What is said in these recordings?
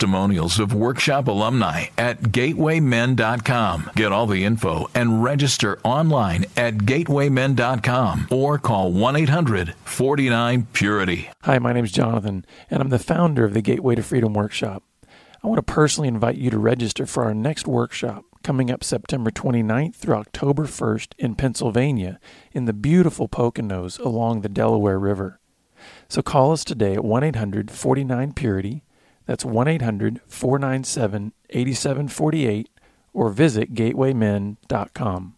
testimonials of workshop alumni at gatewaymen.com. Get all the info and register online at gatewaymen.com or call 1-800-49-PURITY. Hi, my name is Jonathan, and I'm the founder of the Gateway to Freedom Workshop. I want to personally invite you to register for our next workshop coming up September 29th through October 1st in Pennsylvania in the beautiful Poconos along the Delaware River. So call us today at 1-800-49-PURITY. That's 1-800-497-8748 or visit gatewaymen.com.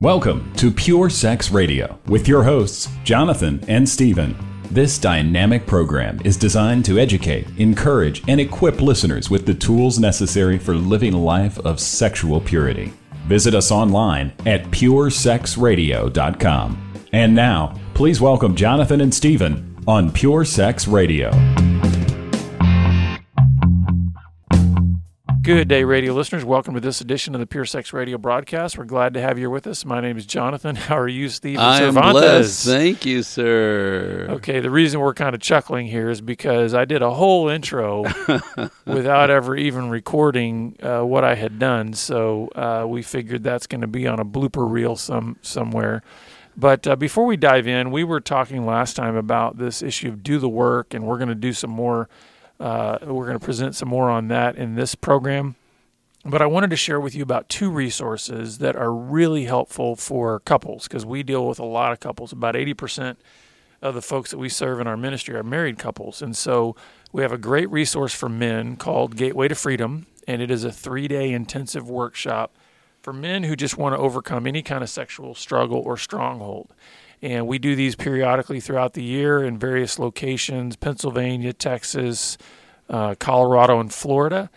Welcome to Pure Sex Radio with your hosts, Jonathan and Stephen. This dynamic program is designed to educate, encourage, and equip listeners with the tools necessary for living a life of sexual purity. Visit us online at puresexradio.com. And now, please welcome Jonathan and Stephen on Pure Sex Radio. Good day, radio listeners. Welcome to this edition of the Pure Sex Radio broadcast. We're glad to have you with us. My name is Jonathan. How are you, Stephen? I am blessed. Thank you, sir. Okay, the reason we're kind of chuckling here is because I did a whole intro without ever even recording what I had done, so we figured that's going to be on a blooper reel somewhere. But before we dive in, we were talking last time about this issue of do the work, and we're going to do some more. We're going to present some more on that in this program. But I wanted to share with you about two resources that are really helpful for couples, because we deal with a lot of couples. About 80% of the folks that we serve in our ministry are married couples. And so we have a great resource for men called Gateway to Freedom, and it is a 3-day intensive workshop for men who just want to overcome any kind of sexual struggle or stronghold. And we do these periodically throughout the year in various locations, Pennsylvania, Texas, Colorado, and Florida.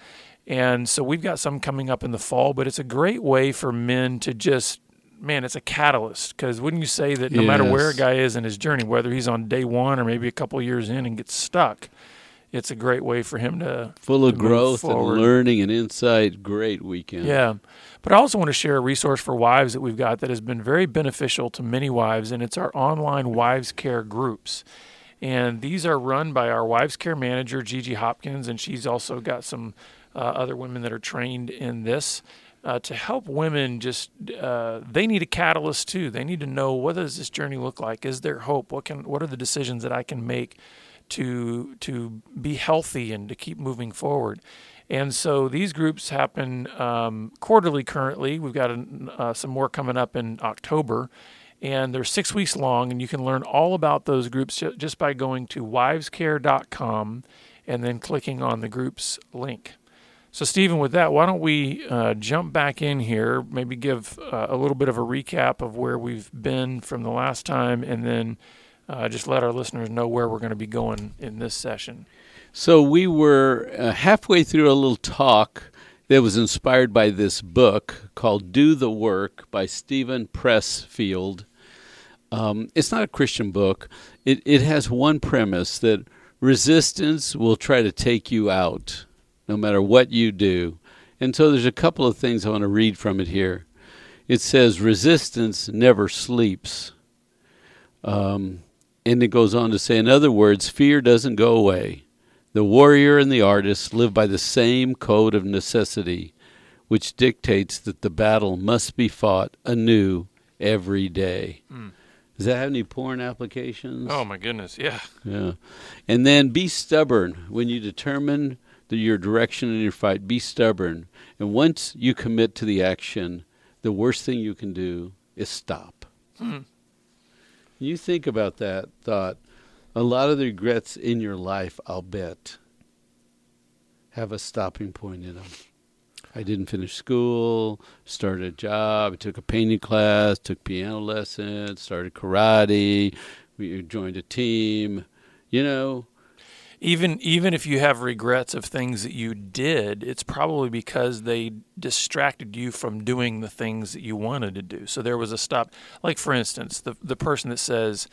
And so we've got some coming up in the fall, but it's a great way for men to just, man, it's a catalyst. Because wouldn't you say that no matter where a guy is in his journey, whether he's on day one or maybe a couple years in and gets stuck, it's a great way for him to full of growth and learning and insight. Great weekend. Yeah. But I also want to share a resource for wives that we've got that has been very beneficial to many wives, and it's our online wives care groups. And these are run by our wives care manager, Gigi Hopkins, and she's also got some other women that are trained in this to help women just, they need a catalyst too. They need to know, what does this journey look like? Is there hope? What are the decisions that I can make to be healthy and to keep moving forward? And so these groups happen quarterly currently. We've got some more coming up in October. And they're 6 weeks long, and you can learn all about those groups just by going to wivescare.com and then clicking on the groups link. So, Stephen, with that, why don't we jump back in here, maybe give a little bit of a recap of where we've been from the last time, and then just let our listeners know where we're going to be going in this session. So we were halfway through a little talk that was inspired by this book called Do the Work by Stephen Pressfield. It's not a Christian book. It has one premise, that resistance will try to take you out no matter what you do. And so there's a couple of things I want to read from it here. It says, resistance never sleeps. And it goes on to say, in other words, fear doesn't go away. The warrior and the artist live by the same code of necessity, which dictates that the battle must be fought anew every day. Mm. Does that have any porn applications? Oh, my goodness, yeah. Yeah. And then be stubborn. When you determine your direction in your fight, be stubborn. And once you commit to the action, the worst thing you can do is stop. Mm. You think about that thought. A lot of the regrets in your life, I'll bet, have a stopping point in them. I didn't finish school, started a job, took a painting class, took piano lessons, started karate, we joined a team, you know. Even if you have regrets of things that you did, it's probably because they distracted you from doing the things that you wanted to do. So there was a stop. Like, for instance, the person that says,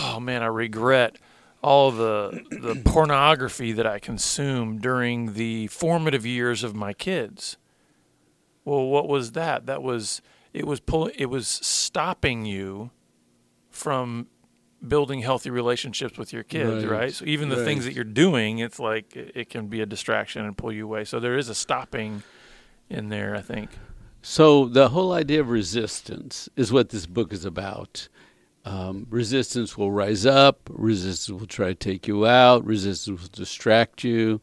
oh, man, I regret all the pornography that I consumed during the formative years of my kids. Well, what was that? That was it was stopping you from building healthy relationships with your kids, right? So even the things that you're doing, it's like it can be a distraction and pull you away. So there is a stopping in there, I think. So the whole idea of resistance is what this book is about. Resistance will rise up. Resistance will try to take you out. Resistance will distract you.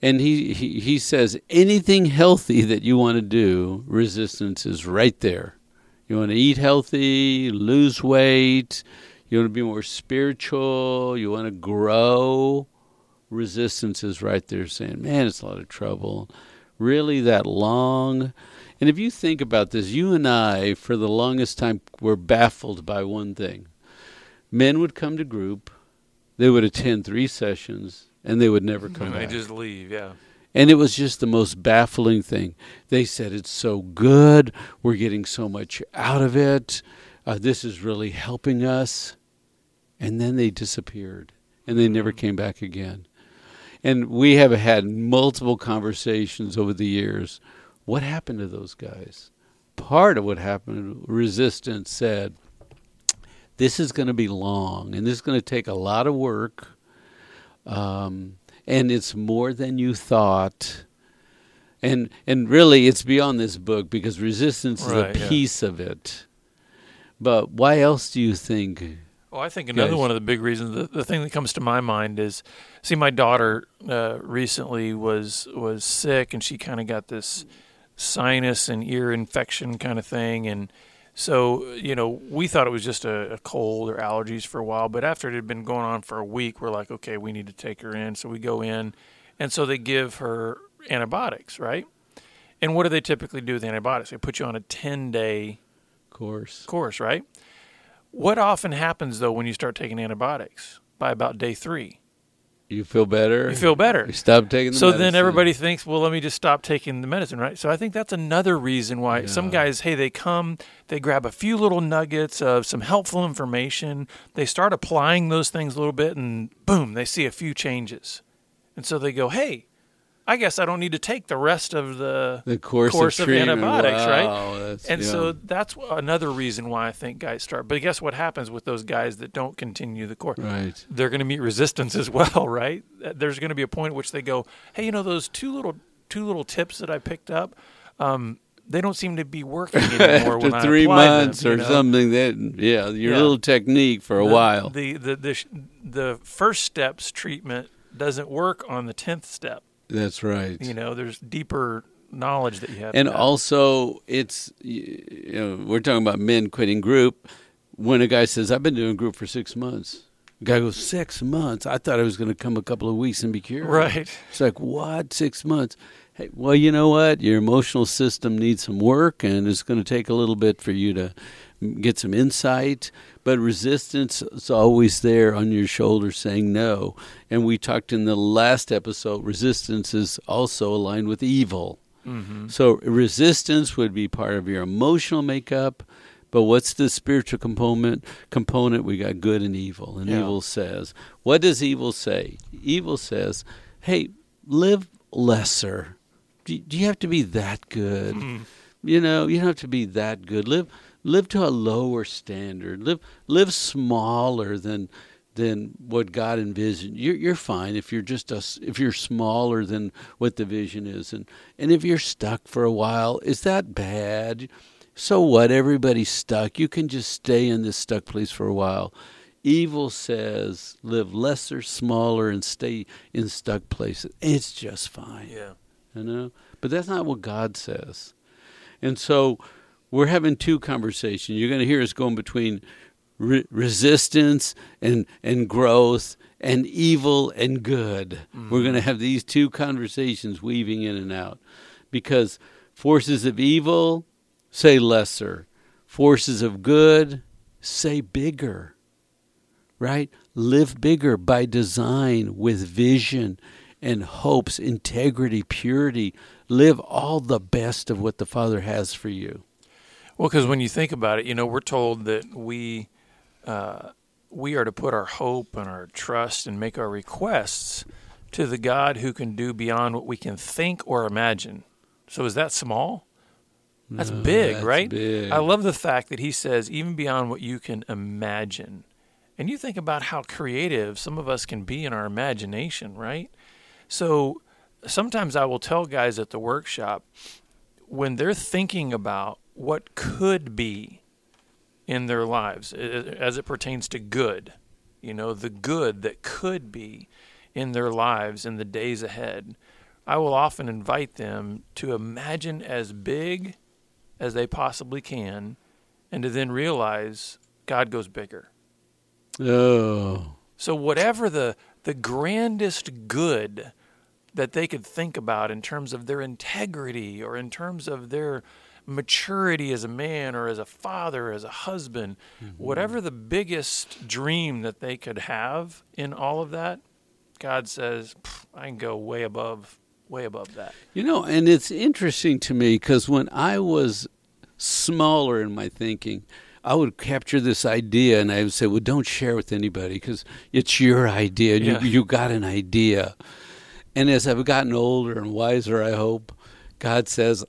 And he says anything healthy that you want to do, resistance is right there. You want to eat healthy, lose weight, you want to be more spiritual, you want to grow, resistance is right there saying, man, it's a lot of trouble. Really that long? And if you think about this, you and I, for the longest time, were baffled by one thing. Men would come to group, they would attend 3 sessions, and they would never come back. They just leave, yeah. And it was just the most baffling thing. They said, it's so good, we're getting so much out of it, this is really helping us. And then they disappeared, and they never came back again. And we have had multiple conversations over the years. What happened to those guys? Part of what happened, resistance said, this is going to be long, and this is going to take a lot of work, and it's more than you thought. And really, it's beyond this book, because resistance is a piece of it. But why else do you think? Oh, I think another one of the big reasons, the thing that comes to my mind is, see, my daughter recently was sick, and she kind of got this sinus and ear infection kind of thing. And so, you know, we thought it was just a cold or allergies for a while. But after it had been going on for a week, we're like, okay, we need to take her in. So we go in, and so they give her antibiotics, right? And what do they typically do with antibiotics? They put you on a 10-day course, right? What often happens, though, when you start taking antibiotics? By about day 3, you feel better. You stop taking the medicine. So then everybody thinks, well, let me just stop taking the medicine, right? So I think that's another reason why some guys, hey, they come, they grab a few little nuggets of some helpful information, they start applying those things a little bit, and boom, they see a few changes. And so they go, hey, I guess I don't need to take the rest of the course of antibiotics, right? And so that's another reason why I think guys start. But guess what happens with those guys that don't continue the course? Right. They're going to meet resistance as well, right? There's going to be a point at which they go, hey, you know, those two little tips that I picked up, they don't seem to be working anymore. After when I 3 months them, or know? Something, that little technique for a while. The first step's treatment doesn't work on the 10th step. That's right. You know, there's deeper knowledge that you have. And also, it's, you know, we're talking about men quitting group. When a guy says, I've been doing group for 6 months. The guy goes, 6 months? I thought I was going to come a couple of weeks and be cured. Right. It's like, what? 6 months? Hey, well, you know what? Your emotional system needs some work, and it's going to take a little bit for you to get some insight, but resistance is always there on your shoulder saying no. And we talked in the last episode, resistance is also aligned with evil. Mm-hmm. So resistance would be part of your emotional makeup, but what's the spiritual component? We got good and evil, and evil says, what does evil say? Evil says, hey, live lesser. Do you have to be that good? Mm-hmm. You know, you don't have to be that good. Live to a lower standard. Live smaller than what God envisioned. You're fine if you're if you're smaller than what the vision is, and if you're stuck for a while, is that bad? So what? Everybody's stuck. You can just stay in this stuck place for a while. Evil says live lesser, smaller, and stay in stuck places. It's just fine. Yeah, you know. But that's not what God says, and so. We're having two conversations. You're going to hear us going between resistance and growth and evil and good. Mm-hmm. We're going to have these two conversations weaving in and out because Forces of evil, say lesser. Forces of good, say bigger. Right? Live bigger by design with vision and hopes, integrity, purity. Live all the best of what the Father has for you. Well, because when you think about it, you know, we're told that we are to put our hope and our trust and make our requests to the God who can do beyond what we can think or imagine. So is that small? That's big, that's right? Big. I love the fact that he says, even beyond what you can imagine. And you think about how creative some of us can be in our imagination, right? So sometimes I will tell guys at the workshop, when they're thinking about what could be in their lives as it pertains to good, you know, the good that could be in their lives in the days ahead, I will often invite them to imagine as big as they possibly can and to then realize God goes bigger. Oh. So whatever the grandest good that they could think about in terms of their integrity or in terms of their maturity as a man or as a father, as a husband, mm-hmm. whatever the biggest dream that they could have in all of that, God says, I can go way above that. You know, and it's interesting to me because when I was smaller in my thinking, I would capture this idea and I would say, well, don't share with anybody because it's your idea. Yeah. You got an idea. And as I've gotten older and wiser, I hope, God says,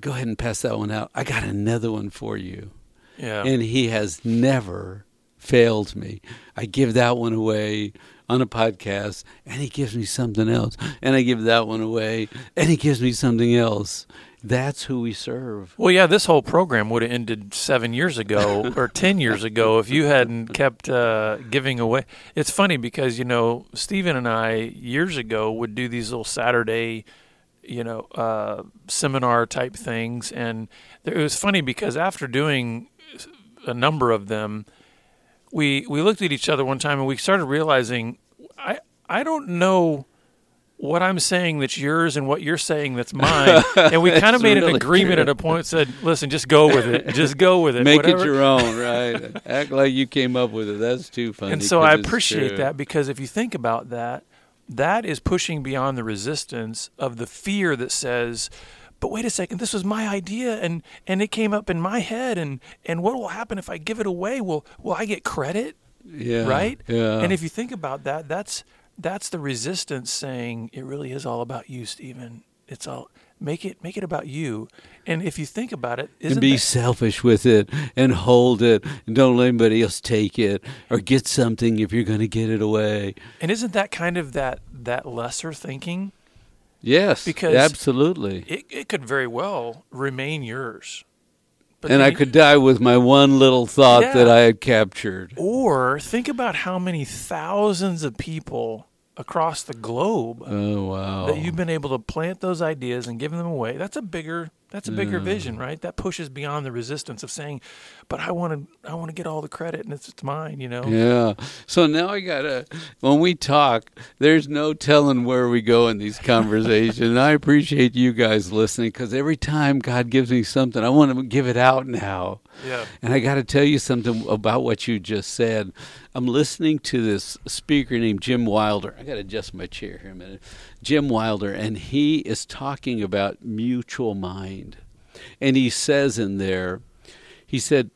go ahead and pass that one out. I got another one for you. Yeah. And he has never failed me. I give that one away on a podcast, and he gives me something else. And I give that one away, and he gives me something else. That's who we serve. Well, yeah, this whole program would have ended 7 years ago or 10 years ago if you hadn't kept giving away. It's funny because, you know, Stephen and I years ago would do these little Saturday, you know, seminar type things. And it was funny because after doing a number of them, we looked at each other one time and we started realizing, I don't know what I'm saying that's yours and what you're saying that's mine. And we kind of made an agreement true. At a point, said, listen, just go with it. Just go with it. Make whatever. It your own, right? Act like you came up with it. That's too funny. And so I appreciate that because if you think about that, that is pushing beyond the resistance of the fear that says, but wait a second, this was my idea, and it came up in my head, and what will happen if I give it away? Will I get credit? Yeah. Right? Yeah. And if you think about that, that's the resistance saying, it really is all about you, Stephen. It's all, make it about you. And if you think about it, isn't and be selfish with it and hold it and don't let anybody else take it or get something if you're going to get it away. And isn't that kind of that lesser thinking? Yes, because absolutely. It could very well remain yours. But and I could die with my one little thought that I had captured. Or think about how many thousands of people across the globe that you've been able to plant those ideas and give them away. That's a bigger vision, right? That pushes beyond the resistance of saying, but I want to get all the credit and it's mine, you know? Yeah. So now when we talk, there's no telling where we go in these conversations. And I appreciate you guys listening because every time God gives me something, I want to give it out now. Yeah. And I got to tell you something about what you just said. I'm listening to this speaker named Jim Wilder. I got to adjust my chair here a minute. Jim Wilder, and he is talking about mutual mind. And he says in there, he said,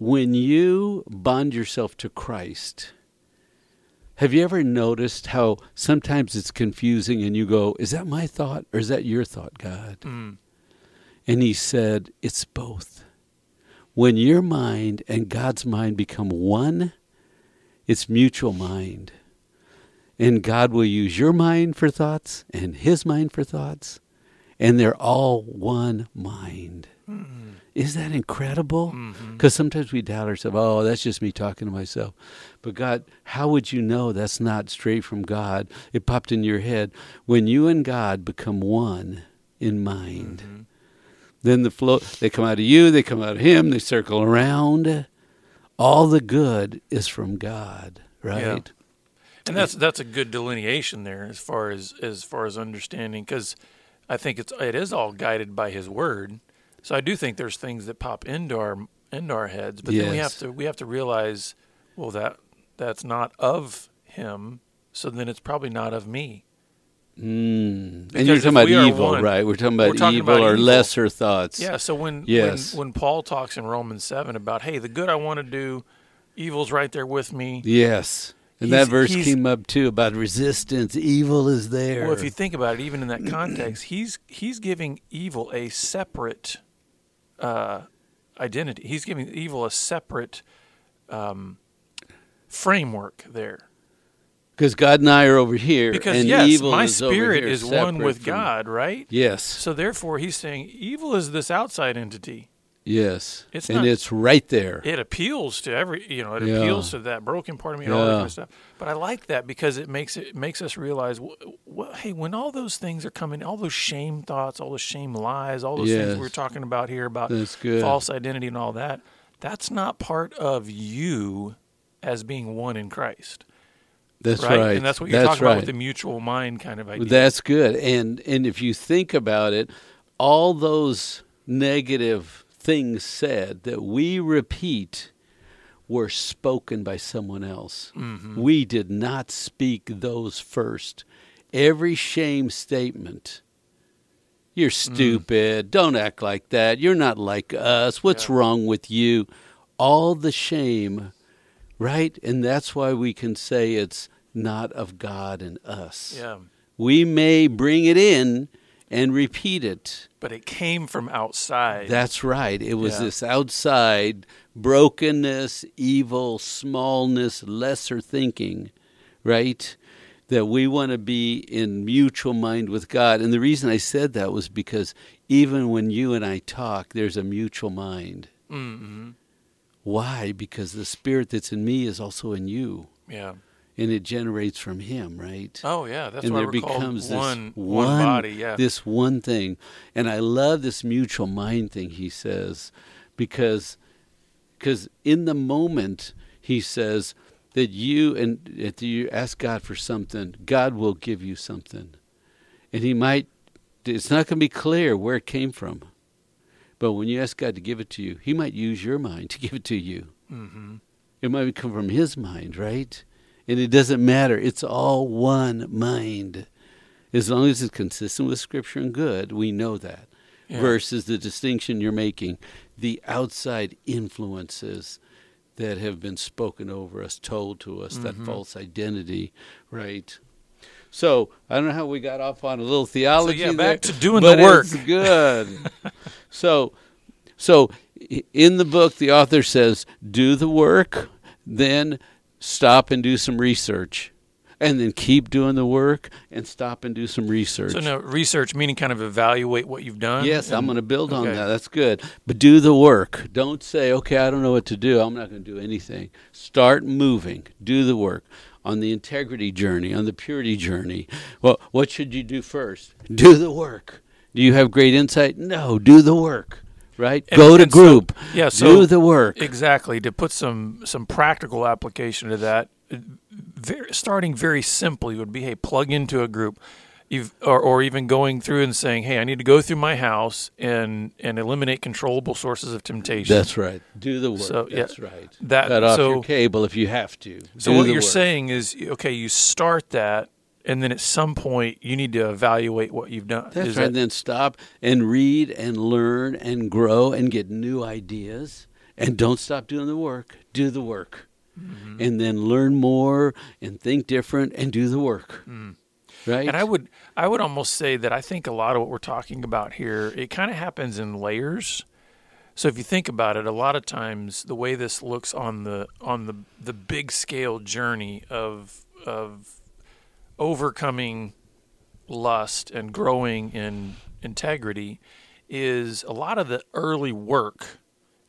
when you bond yourself to Christ, have you ever noticed how sometimes it's confusing and you go, is that my thought or is that your thought, God? Mm. And he said, it's both. When your mind and God's mind become one, it's mutual mind. And God will use your mind for thoughts and his mind for thoughts. And they're all one mind. Mm-hmm. Isn't that incredible? Because sometimes we doubt ourselves. Oh, that's just me talking to myself. But God, how would you know that's not straight from God? It popped in your head. When you and God become one in mind, then the flow, they come out of you, they come out of him, they circle around. All the good is from God, right? Yeah. And that's a good delineation there as far as understanding, because I think it is all guided by His Word. So I do think there's things that pop into our heads, but yes. Then we have to realize, well, that's not of Him. So then it's probably not of me. Mm. And you're talking about evil, right? We're talking about evil or lesser thoughts. Yeah. So when Paul talks in Romans 7 about, hey, the good I want to do, evil's right there with me. Yes. And that verse came up too about resistance. Evil is there. Well, if you think about it, even in that context, he's giving evil a separate identity. He's giving evil a separate framework there. Because God and I are over here, evil my is spirit is one with God, right? Yes. So therefore, He's saying evil is this outside entity. Yes, it's right there. It appeals to appeals to that broken part of me and all that kind of stuff. But I like that because it makes us realize, well, hey, when all those things are coming, all those shame thoughts, all those shame lies, all those things we're talking about here about false identity and all that, that's not part of you as being one in Christ. That's right. And that's what you're talking about with the mutual mind kind of idea. That's good. And if you think about it, all those negative things said that we repeat were spoken by someone else. Mm-hmm. We did not speak those first. Every shame statement, you're stupid, don't act like that, you're not like us, what's wrong with you? All the shame, right? And that's why we can say it's not of God and us. Yeah. We may bring it in and repeat it. But it came from outside. That's right. It was this outside brokenness, evil, smallness, lesser thinking, right? That we want to be in mutual mind with God. And the reason I said that was because even when you and I talk, there's a mutual mind. Mm-hmm. Why? Because the spirit that's in me is also in you. Yeah. And it generates from Him, right? Oh, yeah. That's why we're called one body, yeah. This one thing. And I love this mutual mind thing, he says, because in the moment, he says that you, and if you ask God for something, God will give you something. And it's not going to be clear where it came from. But when you ask God to give it to you, He might use your mind to give it to you. Mm-hmm. It might come from His mind, right? And it doesn't matter. It's all one mind. As long as it's consistent with Scripture and good, we know that. Yeah. Versus the distinction you're making, the outside influences that have been spoken over us, told to us, that false identity, right? So I don't know how we got off on a little theology back to doing the work. It's good. So in the book, the author says, do the work, then stop and do some research, and then keep doing the work and stop and do some research. So no, research meaning kind of evaluate what you've done? Yes, I'm going to build on that. That's good. But do the work. Don't say, okay, I don't know what to do. I'm not going to do anything. Start moving. Do the work on the integrity journey, on the purity journey. Well, what should you do first? Do the work. Do you have great insight? No, do the work. Right? And, go to group. Do the work. Exactly. To put some practical application to that, starting very simply would be, hey, plug into a group, or even going through and saying, hey, I need to go through my house and eliminate controllable sources of temptation. That's right. Do the work. So, that's right. Cut off your cable if you have to. So what you're saying is, okay, you start that, and then at some point, you need to evaluate what you've done. That's right. And then stop and read and learn and grow and get new ideas. And don't stop doing the work. Do the work. Mm-hmm. And then learn more and think different and do the work. Mm. Right? And I would almost say that I think a lot of what we're talking about here, it kind of happens in layers. So if you think about it, a lot of times the way this looks on the big scale journey of overcoming lust and growing in integrity is a lot of the early work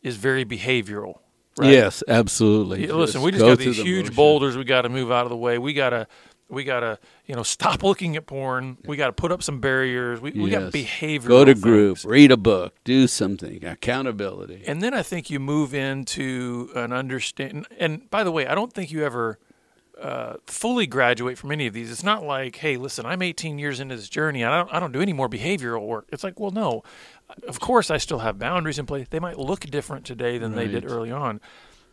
is very behavioral. Right? Yes, absolutely. Listen, we just got these huge boulders we got to move out of the way. We gotta stop looking at porn. We gotta put up some barriers. We got behavioral. Go to group, read a book, do something. Accountability. And then I think you move into an understanding. And by the way, I don't think you ever fully graduate from any of these. It's not like, hey, listen, I'm 18 years into this journey. I don't do any more behavioral work. It's like, well, no, of course I still have boundaries in place. They might look different today than they did early on.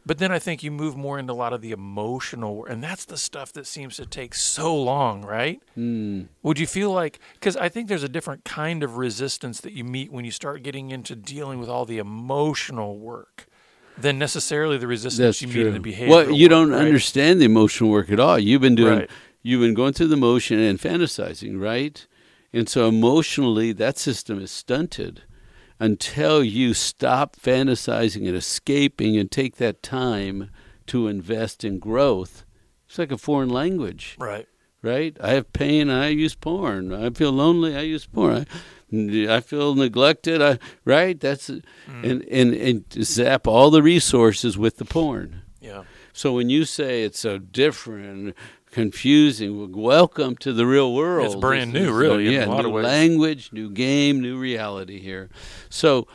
But then I think you move more into a lot of the emotional work, and that's the stuff that seems to take so long, right? Mm. Would you feel like, because I think there's a different kind of resistance that you meet when you start getting into dealing with all the emotional work than necessarily the resistance that's you meet in the behavioral work. Well, you don't understand the emotional work at all. You've been doing, you've been going through the motion and fantasizing, right? And so emotionally, that system is stunted until you stop fantasizing and escaping and take that time to invest in growth. It's like a foreign language. Right. Right? I have pain, I use porn. I feel lonely, I use porn. I feel neglected, right? That's and zap all the resources with the porn. Yeah. So when you say it's so different, confusing, welcome to the real world. It's brand new, really. So, yeah, new language, new game, new reality here. So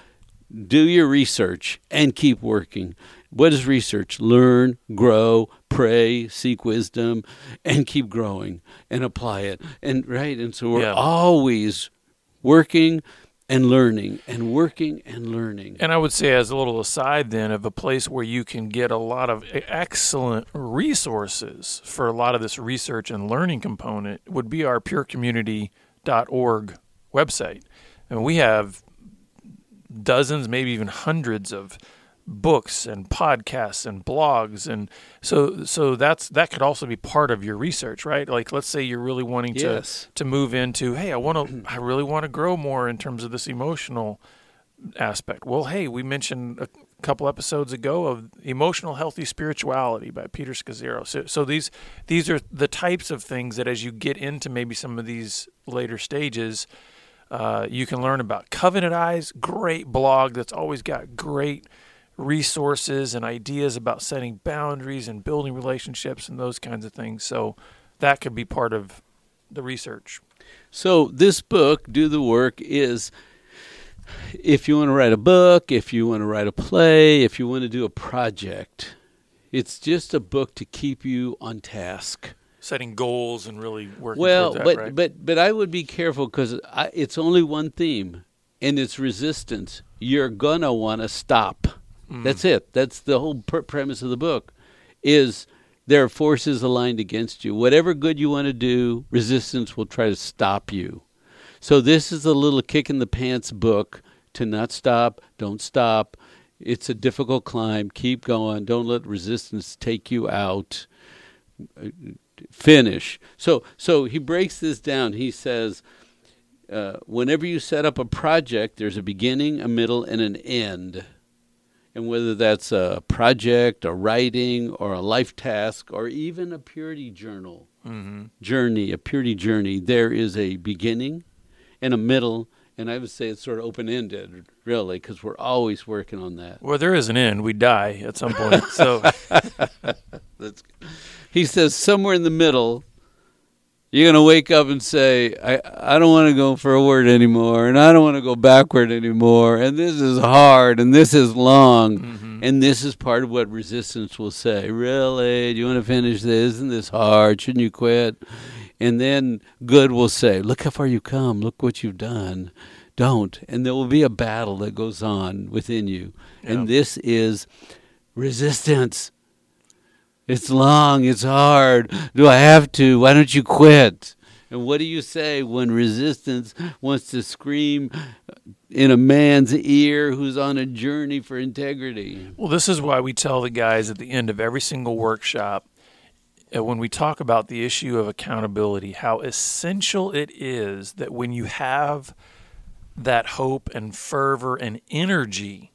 do your research and keep working. What is research? Learn, grow, pray, seek wisdom, and keep growing and apply it. And right, and so we're always working and learning and working and learning. And I would say, as a little aside then, of a place where you can get a lot of excellent resources for a lot of this research and learning component would be our purecommunity.org website. And we have dozens, maybe even hundreds of books and podcasts and blogs, and so that could also be part of your research, right? Like, let's say you're really wanting to to move into, hey, I really want to grow more in terms of this emotional aspect. Well, hey, we mentioned a couple episodes ago of Emotional Healthy Spirituality by Peter Scazzaro. So these are the types of things that as you get into maybe some of these later stages, you can learn about. Covenant Eyes, great blog that's always got great resources and ideas about setting boundaries and building relationships and those kinds of things. So that could be part of the research. So this book, Do the Work, is if you want to write a book, if you want to write a play, if you want to do a project, it's just a book to keep you on task. Setting goals and really working toward that, right? But I would be careful because it's only one theme, and it's resistance. You're going to want to stop. That's it. That's the whole premise of the book, is there are forces aligned against you. Whatever good you want to do, resistance will try to stop you. So this is a little kick-in-the-pants book to not stop, don't stop. It's a difficult climb. Keep going. Don't let resistance take you out. Finish. So he breaks this down. He says, whenever you set up a project, there's a beginning, a middle, and an end. And whether that's a project, a writing, or a life task, or even a purity journal, journey, there is a beginning and a middle, and I would say it's sort of open-ended, really, because we're always working on that. Well, there is an end. We die at some point. So he says somewhere in the middle, you're going to wake up and say, I don't want to go forward anymore, and I don't want to go backward anymore, and this is hard, and this is long, and this is part of what resistance will say. Really? Do you want to finish this? Isn't this hard? Shouldn't you quit? And then good will say, look how far you come. Look what you've done. Don't. And there will be a battle that goes on within you, and this is resistance. It's long, it's hard. Do I have to? Why don't you quit? And what do you say when resistance wants to scream in a man's ear who's on a journey for integrity? Well, this is why we tell the guys at the end of every single workshop, when we talk about the issue of accountability, how essential it is that when you have that hope and fervor and energy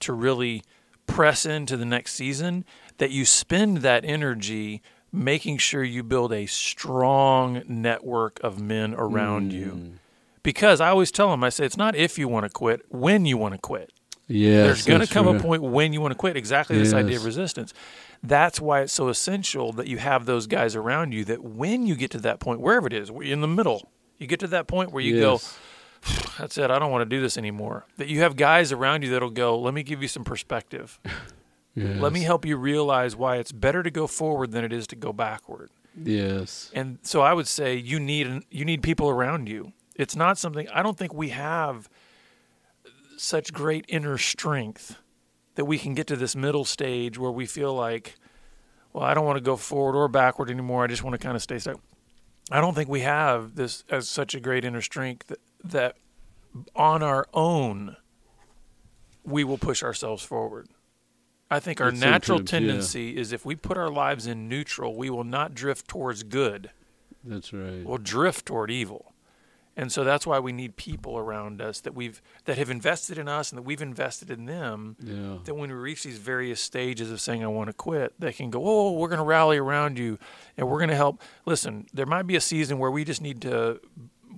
to really press into the next season, that you spend that energy making sure you build a strong network of men around you. Because I always tell them, I say, it's not if you want to quit, when you want to quit. Yes, there's going to come a point when you want to quit. Exactly this idea of resistance. That's why it's so essential that you have those guys around you, that when you get to that point, wherever it is, in the middle, you get to that point where you go, that's it, I don't want to do this anymore. That you have guys around you that'll go, let me give you some perspective. Yes. Let me help you realize why it's better to go forward than it is to go backward. Yes. And so I would say you need people around you. It's not something, I don't think we have such great inner strength that we can get to this middle stage where we feel like, well, I don't want to go forward or backward anymore. I just want to kind of stay stuck. I don't think we have this as such a great inner strength that on our own, we will push ourselves forward. I think our natural tendency is if we put our lives in neutral, we will not drift towards good. That's right. We'll drift toward evil. And so that's why we need people around us that have invested in us and that we've invested in them. Yeah. That when we reach these various stages of saying, I want to quit, they can go, oh, we're going to rally around you and we're going to help. Listen, there might be a season where we just need to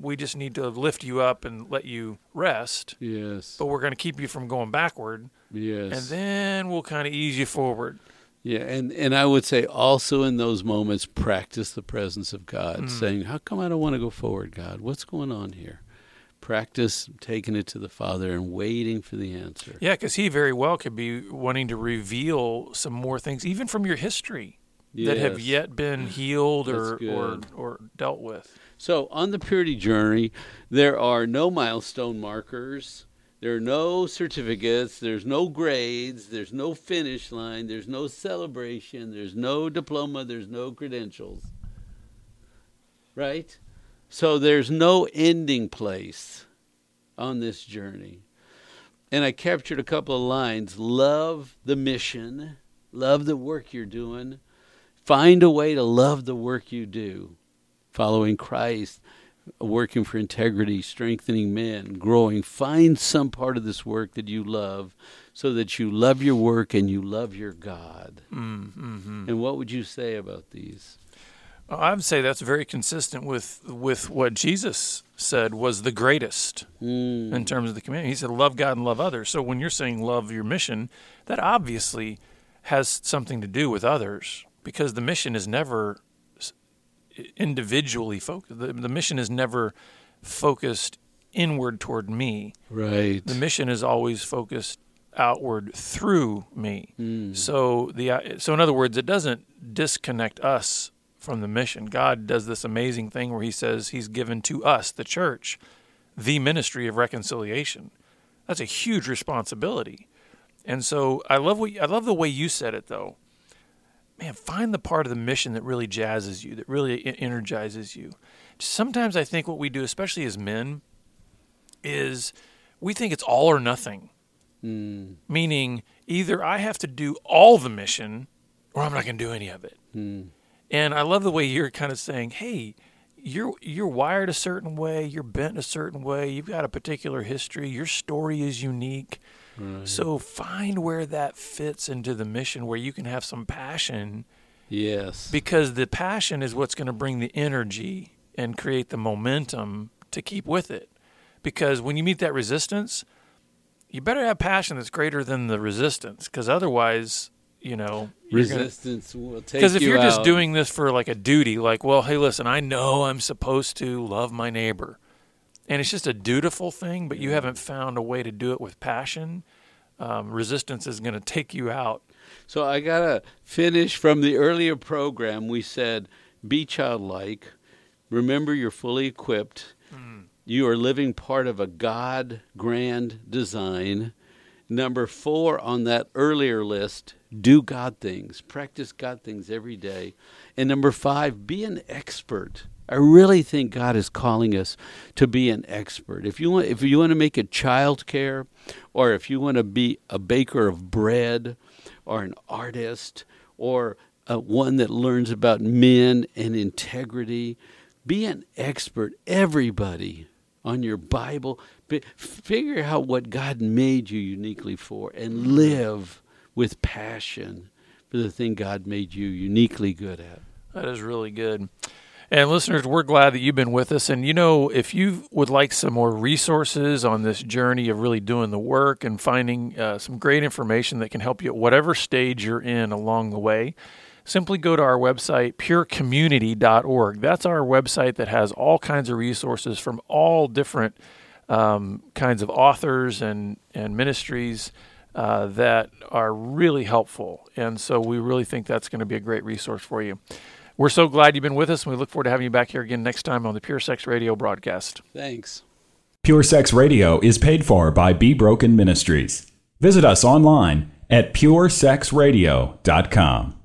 lift you up and let you rest. Yes. But we're going to keep you from going backward. Yes. And then we'll kind of ease you forward. Yeah, and I would say also in those moments, practice the presence of God, saying, how come I don't want to go forward, God? What's going on here? Practice taking it to the Father and waiting for the answer. Yeah, because he very well could be wanting to reveal some more things, even from your history, that have yet been healed or dealt with. So on the purity journey, there are no milestone markers. There are no certificates, there's no grades, there's no finish line, there's no celebration, there's no diploma, there's no credentials, right? So there's no ending place on this journey. And I captured a couple of lines. Love the mission, love the work you're doing, find a way to love the work you do, following Christ, working for integrity, strengthening men, growing. Find some part of this work that you love so that you love your work and you love your God. Mm-hmm. And what would you say about these? I would say that's very consistent with what Jesus said was the greatest in terms of the commandment. He said, love God and love others. So when you're saying love your mission, that obviously has something to do with others because the mission is never individually focused. The mission is never focused inward toward me. Right. The mission is always focused outward through me. So in other words, it doesn't disconnect us from the mission. God does this amazing thing where he says he's given to us, the church, the ministry of reconciliation. That's a huge responsibility. And so I love the way you said it though. Man, find the part of the mission that really jazzes you, that really energizes you. Sometimes I think what we do, especially as men, is we think it's all or nothing. Meaning either I have to do all the mission or I'm not going to do any of it. And I love the way you're kind of saying, hey, you're wired a certain way, you're bent a certain way, you've got a particular history, your story is unique. Right. So find where that fits into the mission, where you can have some passion. Yes. Because the passion is what's going to bring the energy and create the momentum to keep with it. Because when you meet that resistance, you better have passion that's greater than the resistance, because otherwise, resistance will take you out. Because if you're just doing this for like a duty, like, well, hey, listen, I know I'm supposed to love my neighbor. And it's just a dutiful thing, but you haven't found a way to do it with passion. Resistance is going to take you out. So I got to finish from the earlier program. We said, be childlike. Remember, you're fully equipped. You are living part of a God grand design. Number 4 on that earlier list, do God things. Practice God things every day. And number 5, be an expert. I really think God is calling us to be an expert. If you want to make a child care, or if you want to be a baker of bread, or an artist, or one that learns about men and integrity, be an expert, everybody, on your Bible. Figure out what God made you uniquely for and live with passion for the thing God made you uniquely good at. That is really good. And listeners, we're glad that you've been with us. And, if you would like some more resources on this journey of really doing the work and finding some great information that can help you at whatever stage you're in along the way, simply go to our website, purecommunity.org. That's our website that has all kinds of resources from all different kinds of authors and ministries that are really helpful. And so we really think that's going to be a great resource for you. We're so glad you've been with us, and we look forward to having you back here again next time on the Pure Sex Radio broadcast. Thanks. Pure Sex Radio is paid for by Be Broken Ministries. Visit us online at puresexradio.com.